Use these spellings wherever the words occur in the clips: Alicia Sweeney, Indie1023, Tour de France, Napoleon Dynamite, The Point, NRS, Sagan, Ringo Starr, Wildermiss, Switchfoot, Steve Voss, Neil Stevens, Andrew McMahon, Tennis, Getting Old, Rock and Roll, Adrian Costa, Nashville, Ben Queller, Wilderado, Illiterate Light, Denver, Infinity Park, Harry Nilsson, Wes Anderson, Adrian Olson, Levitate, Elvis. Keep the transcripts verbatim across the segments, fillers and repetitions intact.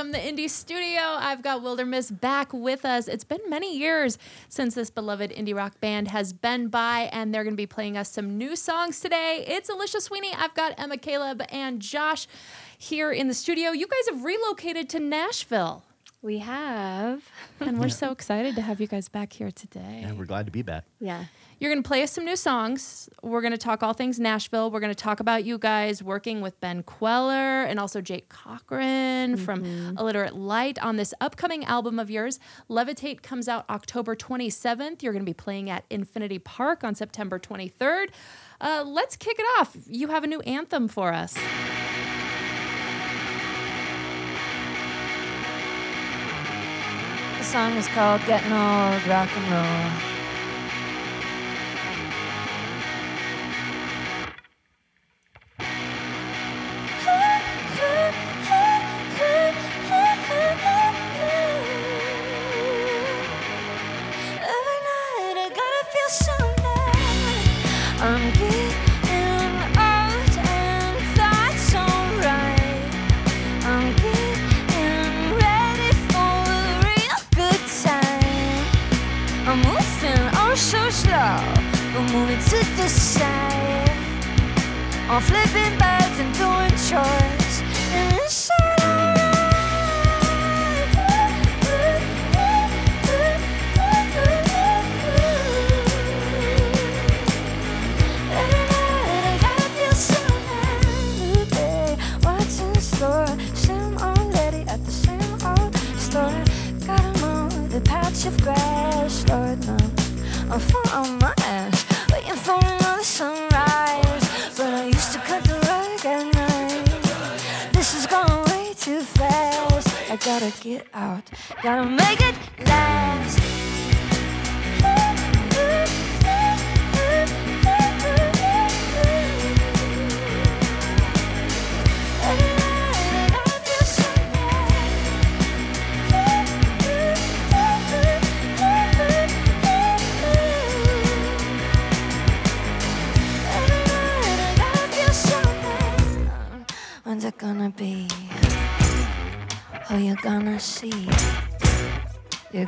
from the Indie Studio. I've got Wildermiss back with us. It's been many years since this beloved indie rock band has been by, and they're going to be playing us some new songs today. It's Alicia Sweeney. I've got Emma, Caleb, and Josh here in the studio. You guys have relocated to Nashville. We have. And we're so excited to have you guys back here today. Yeah, we're glad to be back. Yeah. You're going to play us some new songs. We're going to talk all things Nashville. We're going to talk about you guys working with Ben Queller and also Jake Cochran mm-hmm. from Illiterate Light on this upcoming album of yours. Levitate comes out October twenty-seventh. You're going to be playing at Infinity Park on September twenty-third. Uh, let's kick it off. You have a new anthem for us. The song is called Getting Old, Rock and Roll.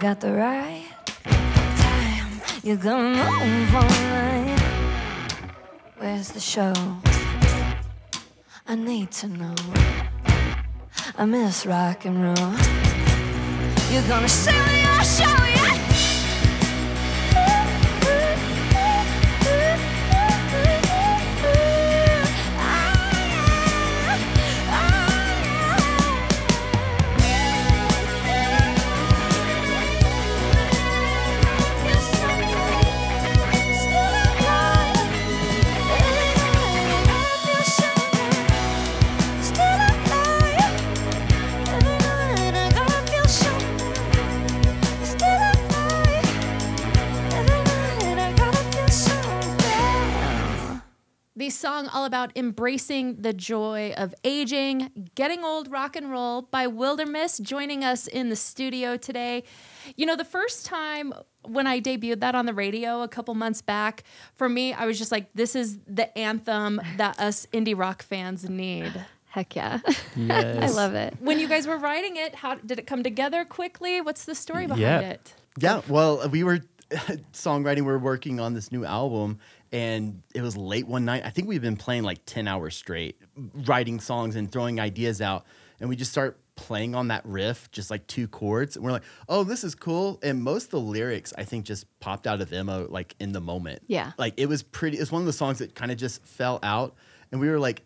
Got the right time, you're gonna move on. Where's the show? I need to know. I miss rock and roll. You're gonna see me, I'll show you. Song all about embracing the joy of aging, Getting Old, Rock and Roll by Wildermiss, joining us in the studio today. You know, the first time when I debuted that on the radio a couple months back, for me, I was just like, this is the anthem that us indie rock fans need. Heck yeah. Yes. I love it. When you guys were writing it, how did it come together quickly? What's the story behind yeah. it? Yeah, well, we were songwriting, we were working on this new album. And it was late one night. I think we've been playing like ten hours straight, writing songs and throwing ideas out. And we just start playing on that riff, just like two chords. And we're like, oh, this is cool. And most of the lyrics, I think, just popped out of Emma like in the moment. Yeah. Like it was pretty, it's one of the songs that kind of just fell out. And we were like,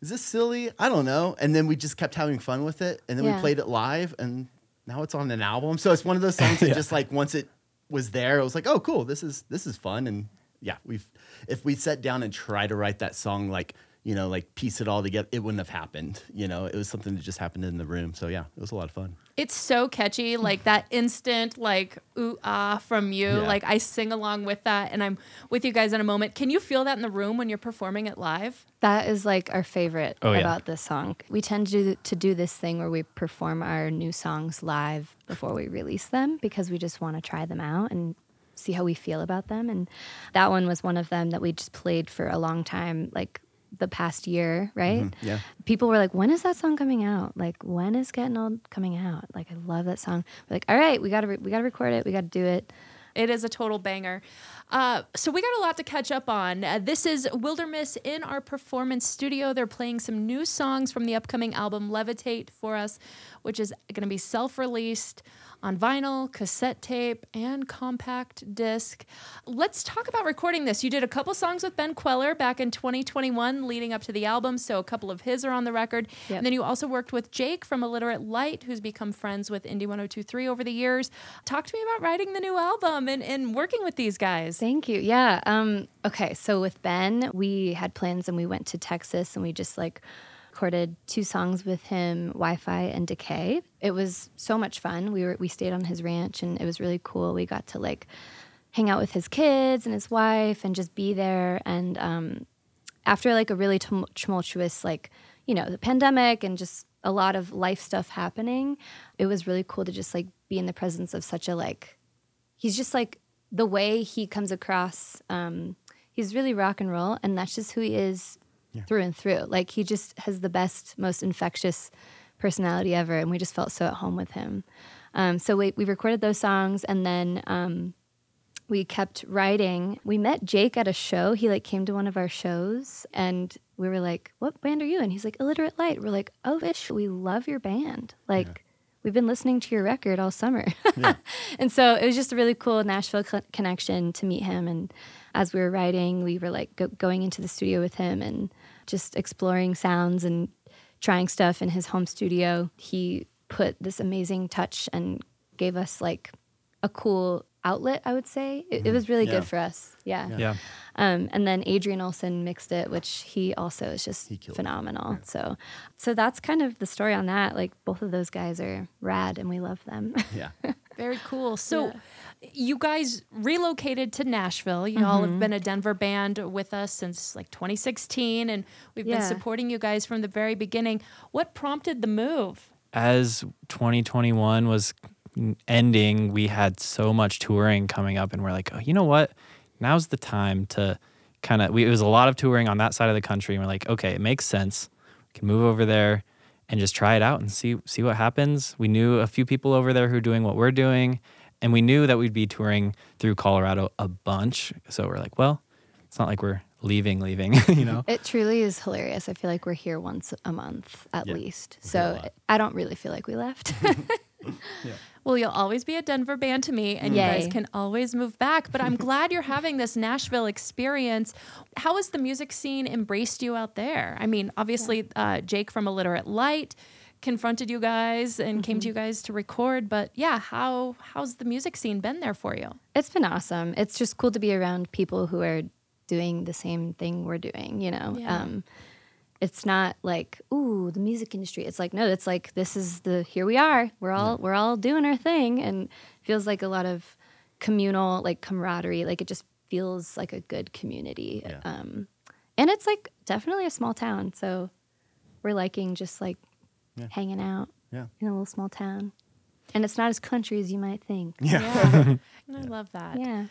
is this silly? I don't know. And then we just kept having fun with it. And then yeah. we played it live. And now it's on an album. So it's one of those songs yeah. that just like once it was there, it was like, oh, cool. This is, this is fun. And yeah, we've if we sat down and tried to write that song, like, you know, like piece it all together, it wouldn't have happened. You know, it was something that just happened in the room. So, yeah, it was a lot of fun. It's so catchy, like that instant, like, ooh, ah, from you. Yeah. Like, I sing along with that, and I'm with you guys in a moment. Can you feel that in the room when you're performing it live? That is, like, our favorite oh, about yeah. this song. We tend to, to do this thing where we perform our new songs live before we release them because we just want to try them out and see how we feel about them. And that one was one of them that we just played for a long time, like the past year, right? Mm-hmm. Yeah. People were like, when is that song coming out? Like, when is Getting Old coming out? Like, I love that song. We're like, all right, we got to re- we got to record it. We got to do it. It is a total banger. Uh, so we got a lot to catch up on. Uh, this is Wildermiss in our performance studio. They're playing some new songs from the upcoming album Levitate for us, which is going to be self-released on vinyl, cassette tape, and compact disc. Let's talk about recording this. You did a couple songs with Ben Queller back in twenty twenty-one leading up to the album, so a couple of his are on the record. Yep. And then you also worked with Jake from Illiterate Light, who's become friends with Indie ten twenty-three over the years. Talk to me about writing the new album and, and working with these guys. Thank you. Yeah. Um, okay. So with Ben, we had plans and we went to Texas and we just like recorded two songs with him, Wi-Fi and Decay. It was so much fun. We were, we stayed on his ranch and it was really cool. We got to like hang out with his kids and his wife and just be there. And, um, after like a really tumultuous, like, you know, the pandemic and just a lot of life stuff happening, it was really cool to just like be in the presence of such a, like, he's just like, the way he comes across, um, he's really rock and roll, and that's just who he is yeah. through and through. Like, he just has the best, most infectious personality ever, and we just felt so at home with him. Um, so we, we recorded those songs, and then um, we kept writing. We met Jake at a show. He, like, came to one of our shows, and we were like, what band are you? And he's like, Illiterate Light. We're like, oh, Vish, we love your band. Like. Yeah. We've been listening to your record all summer. Yeah. And so it was just a really cool Nashville cl- connection to meet him. And as we were writing, we were like go- going into the studio with him and just exploring sounds and trying stuff in his home studio. He put this amazing touch and gave us like a cool outlet, I would say. It, mm-hmm. it was really yeah. good for us. Yeah. yeah. yeah. Um, and then Adrian Olson mixed it, which he also is just phenomenal. Yeah. So so that's kind of the story on that. Like, both of those guys are rad and we love them. Yeah. Very cool. So yeah. you guys relocated to Nashville. You mm-hmm. all have been a Denver band with us since like twenty sixteen, and we've yeah. been supporting you guys from the very beginning. What prompted the move? As twenty twenty-one was ending, we had so much touring coming up, and we're like, oh, you know what? Now's the time to kind of, it was a lot of touring on that side of the country. And we're like, okay, it makes sense. We can move over there and just try it out and see see what happens. We knew a few people over there who are doing what we're doing. And we knew that we'd be touring through Colorado a bunch. So we're like, well, it's not like we're leaving, leaving, you know? It truly is hilarious. I feel like we're here once a month at yeah, least. So I don't really feel like we left. Yeah. Well, you'll always be a Denver band to me, and Yay. You guys can always move back. But I'm glad you're having this Nashville experience. How has the music scene embraced you out there? I mean, obviously, uh, Jake from Illiterate Light confronted you guys and mm-hmm. came to you guys to record. But yeah, how how's the music scene been there for you? It's been awesome. It's just cool to be around people who are doing the same thing we're doing, you know? Yeah. Um, It's not like, ooh, the music industry. It's like, no, it's like, this is the, here we are. We're all, yeah. we're all doing our thing. And it feels like a lot of communal, like camaraderie. Like, it just feels like a good community. Yeah. Um, and it's like definitely a small town. So we're liking just like yeah. hanging out yeah. in a little small town. And it's not as country as you might think. Yeah. yeah. I love that. Yeah.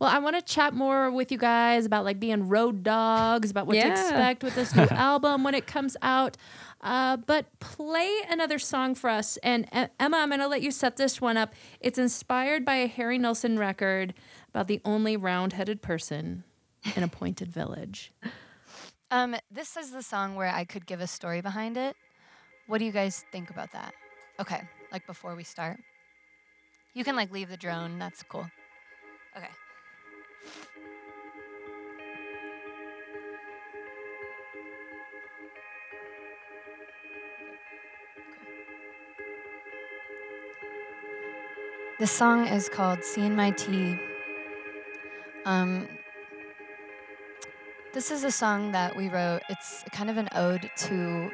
Well, I want to chat more with you guys about like being road dogs, about what yeah. to expect with this new album when it comes out. Uh, but play another song for us. And uh, Emma, I'm going to let you set this one up. It's inspired by a Harry Nilsson record about the only round-headed person in a pointed village. Um, this is the song where I could give a story behind it. What do you guys think about that? Okay. Like, before we start. You can, like, leave the drone. That's cool. Okay. This song is called C M I T. Um, this is a song that we wrote. It's kind of an ode to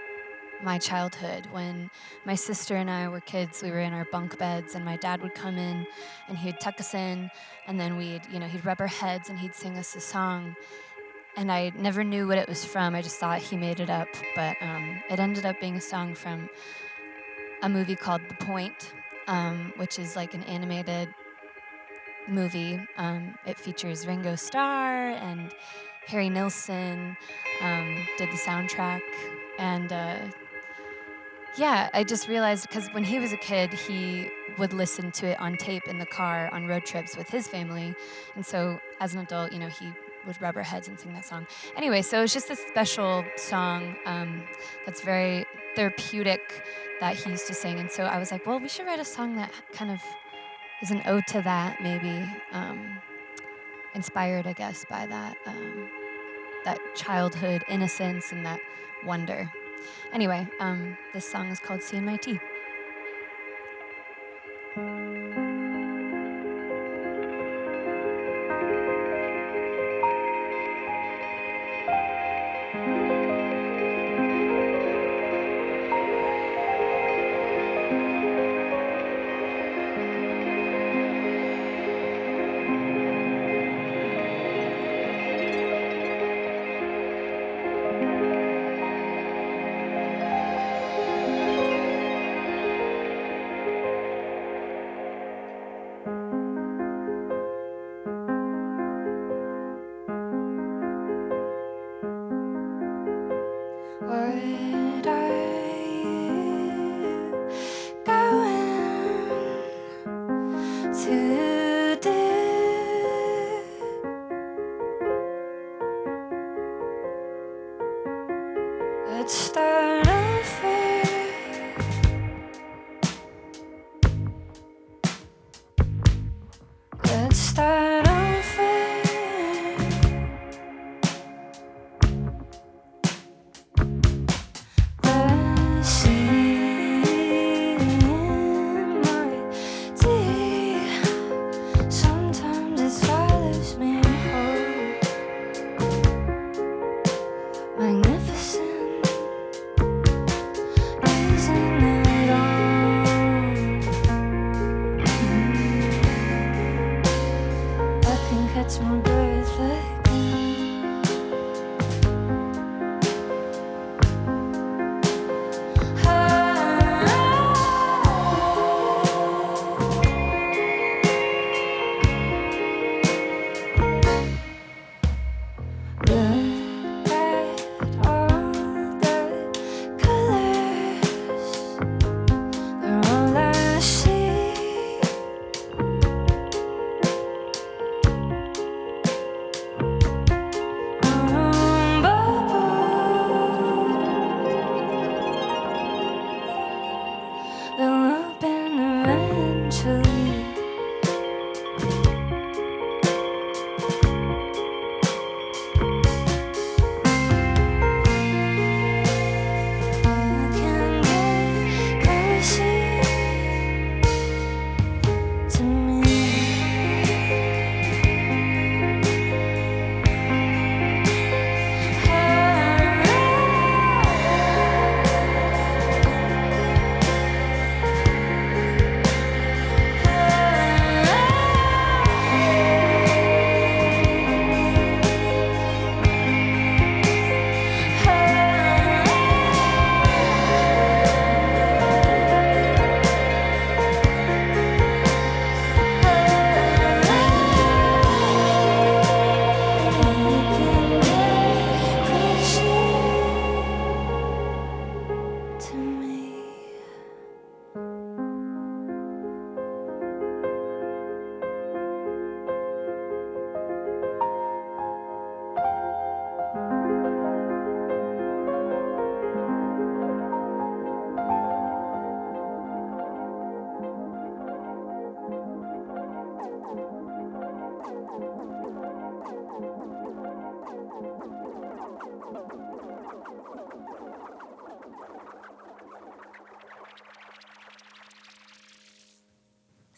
my childhood. When my sister and I were kids, we were in our bunk beds, and my dad would come in and he'd tuck us in, and then we'd, you know, he'd rub our heads and he'd sing us a song. And I never knew what it was from. I just thought he made it up, but um, it ended up being a song from a movie called The Point, um, which is like an animated movie. Um, it features Ringo Starr and Harry Nilsson um, did the soundtrack. And uh, yeah, I just realized, because when he was a kid, he would listen to it on tape in the car on road trips with his family. And so as an adult, you know, he would rub our heads and sing that song. Anyway, so it's just a special song um, that's very therapeutic that he used to sing. And so I was like, well, we should write a song that kind of is an ode to that, maybe. Um, inspired, I guess, by that um, that childhood innocence and that wonder. Anyway, um, this song is called C M I T.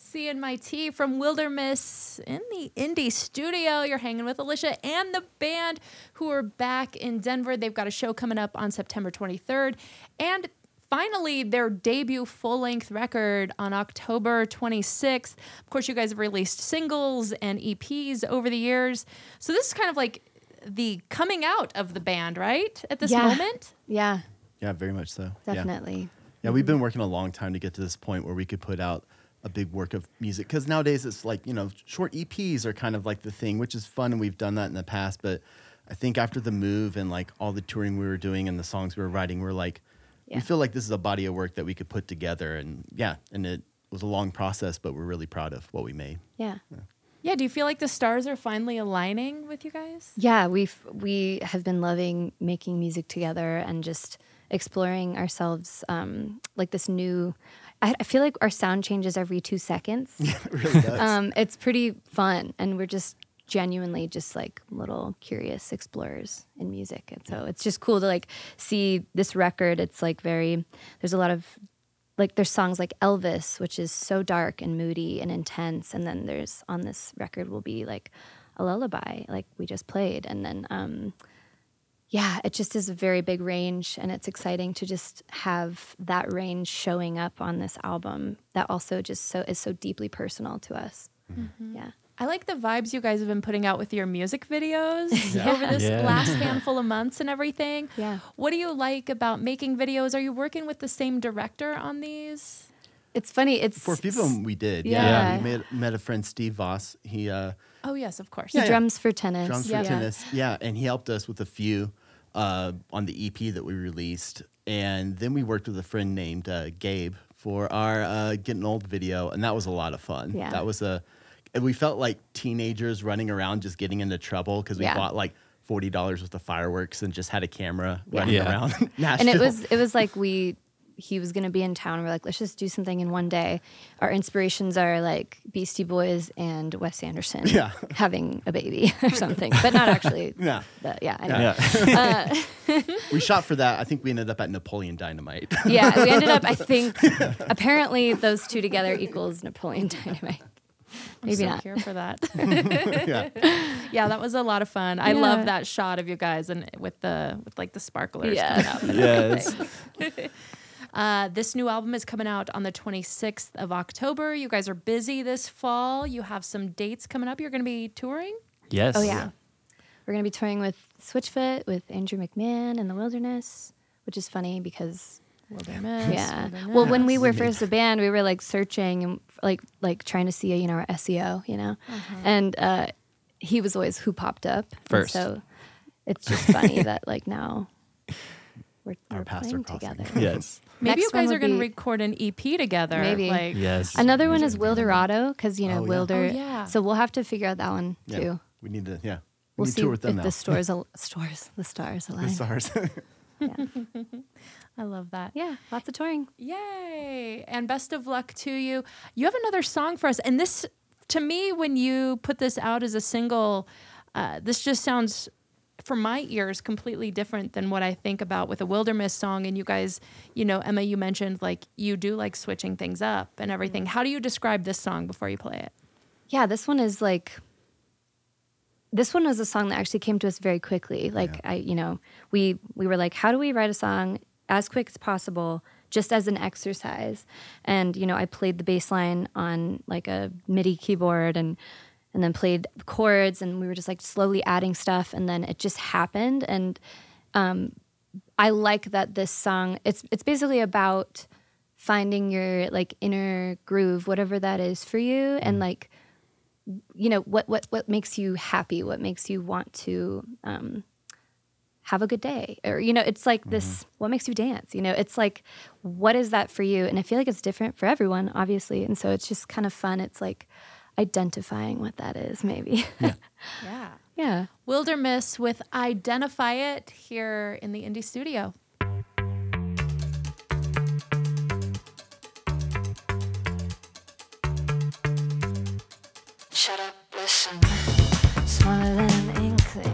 C M I T from Wildermiss in the indie studio. You're hanging with Alicia and the band, who are back in Denver. They've got a show coming up on September twenty-third. And finally, their debut full-length record on October twenty-sixth. Of course, you guys have released singles and E Ps over the years. So this is kind of like the coming out of the band, right? At this yeah. moment? Yeah. Yeah, very much so. Definitely. Yeah. yeah, we've been working a long time to get to this point where we could put out a big work of music, because nowadays it's like, you know, short E Ps are kind of like the thing, which is fun, and we've done that in the past, but I think after the move and like all the touring we were doing and the songs we were writing, we we're like, yeah. we feel like this is a body of work that we could put together. And yeah, and it was a long process, but we're really proud of what we made. Yeah. Yeah. Yeah, do you feel like the stars are finally aligning with you guys? Yeah, we've, we have been loving making music together and just exploring ourselves, um, like this new... I, I feel like our sound changes every two seconds. Yeah, it really does. Um, it's pretty fun, and we're just genuinely just like little curious explorers in music. And so it's just cool to like see this record. It's like very... There's a lot of... Like there's songs like Elvis, which is so dark and moody and intense, and then there's on this record will be like a lullaby, like we just played, and then um, yeah, it just is a very big range, and it's exciting to just have that range showing up on this album that also just so is so deeply personal to us. Mm-hmm. Yeah, I like the vibes you guys have been putting out with your music videos yeah. over this yeah. last handful of months and everything. Yeah. What do you like about making videos? Are you working with the same director on these? It's funny. It's For a few of them we did. Yeah. yeah. We made, met a friend, Steve Voss. He. Uh, oh, yes, of course. He yeah, drums yeah. for tennis. Drums yeah. for yeah. tennis. Yeah, and he helped us with a few uh, on the E P that we released. And then we worked with a friend named uh, Gabe for our uh, Getting Old video, and that was a lot of fun. Yeah. That was a... And we felt like teenagers running around just getting into trouble because we yeah. bought like forty dollars worth of fireworks and just had a camera yeah. running yeah. around Nashville. And it was it was like we he was going to be in town. We're like, let's just do something in one day. Our inspirations are like Beastie Boys and Wes Anderson yeah. having a baby or something, but not actually. yeah. But yeah, anyway. yeah. Uh, we shot for that. I think we ended up at Napoleon Dynamite. yeah, we ended up, I think, apparently those two together equals Napoleon Dynamite. I'm Maybe so not. Here for that. yeah. yeah, that was a lot of fun. I yeah. love that shot of you guys and with the with like the sparklers yeah. coming up. Yes. uh, this new album is coming out on the twenty-sixth of October. You guys are busy this fall. You have some dates coming up. You're going to be touring? Yes. Oh yeah. yeah. We're going to be touring with Switchfoot, with Andrew McMahon and The Wilderness, which is funny because Wildermiss. Yeah. Wildermiss. Well, when we were first a band, we were like searching and like like trying to see, you know, our S E O, you know, uh-huh. and uh, he was always who popped up first. So it's just funny that like now we're, we're playing together. Yes. Maybe Next you guys are going to record an E P together. Maybe. Like, yes. Another Maybe one is Wilderado because you know oh, Wilder. Yeah. Oh, yeah. So we'll have to figure out that one yeah. too. We need to. Yeah. We we'll need see tour with them if now. The stores, al- stores, the stars align. The stars. Yeah. I love that. Yeah, lots of touring. Yay. And best of luck to you. You have another song for us. And this, to me, when you put this out as a single, uh, this just sounds, for my ears, completely different than what I think about with a Wildermiss song. And you guys, you know, Emma, you mentioned, like, you do like switching things up and everything. Mm-hmm. How do you describe this song before you play it? Yeah, this one is, like... This one was a song that actually came to us very quickly. Like, yeah. I, you know, we we were like, how do we write a song as quick as possible, just as an exercise? And, you know, I played the bass line on like a MIDI keyboard and and then played chords, and we were just like slowly adding stuff, and then it just happened. And um, I like that this song, it's it's basically about finding your like inner groove, whatever that is for you, and like, you know, what, what, what makes you happy, what makes you want to um, have a good day, or, you know, it's like mm-hmm. this, what makes you dance, you know, it's like, what is that for you? And I feel like it's different for everyone, obviously. And so it's just kind of fun. It's like identifying what that is, maybe. Yeah. yeah. yeah. Wildermiss with Identify It here in the Indie studio. Shut up, listen. Smaller than an inkling,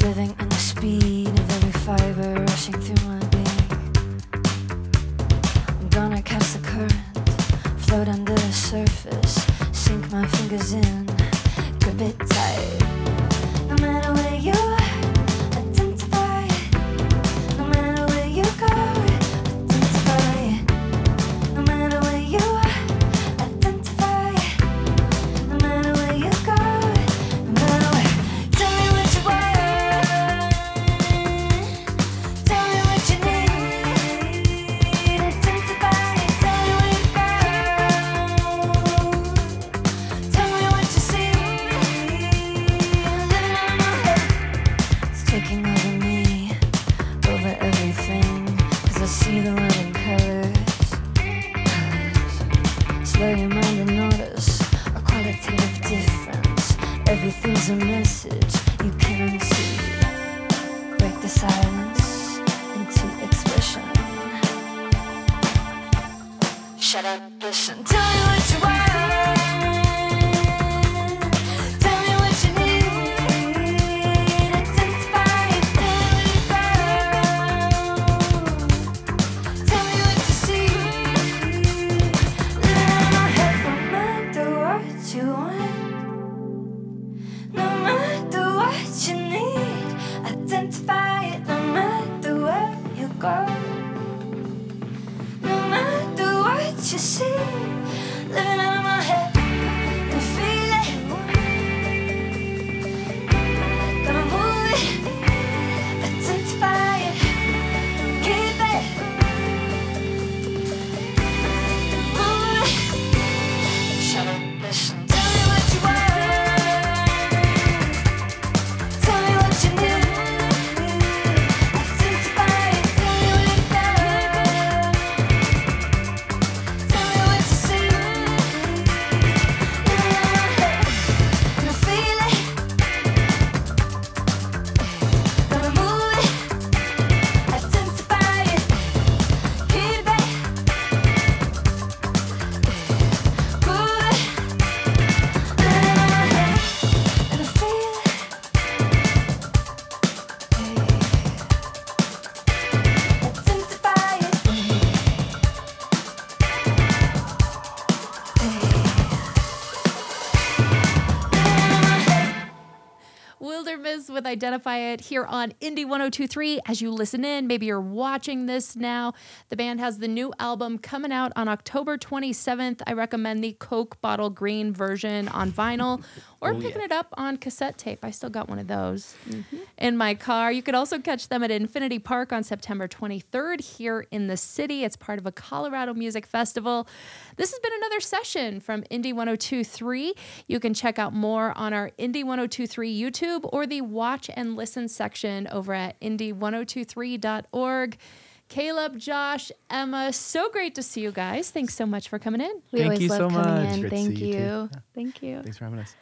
living in the speed of every fiber rushing through my being. I'm gonna catch the current, float under the surface, sink my fingers in, grip it tight. No matter where you are, identify. No matter where you go. blow your mind and notice a qualitative difference. Everything's a message you can't see. Break the silence into expression. Shut up, listen, tell me what you want. Tell me what you need. Identify it, tell me from. Tell me what you see. Let my head no matter what you want. No matter what you need. Identify it, no matter where you go. You see, living out of my head and feel it. Gonna move it, identify it, give it, move it. Shut up, listen. With Identify It here on Indie ten twenty-three. As you listen in, maybe you're watching this now. The band has the new album coming out on October twenty-seventh. I recommend the Coke bottle green version on vinyl or oh, picking yeah. it up on cassette tape. I still got one of those mm-hmm. in my car. You could also catch them at Infinity Park on September twenty-third here in the city. It's part of a Colorado music festival. This has been another session from Indie ten twenty-three. You can check out more on our Indie ten twenty-three YouTube or the watch and listen section over at indie ten twenty-three dot org. Caleb, Josh, Emma, so great to see you guys. Thanks so much for coming in. We Thank always you love so coming much. in. Thank you. You yeah. Thank you. Thanks for having us.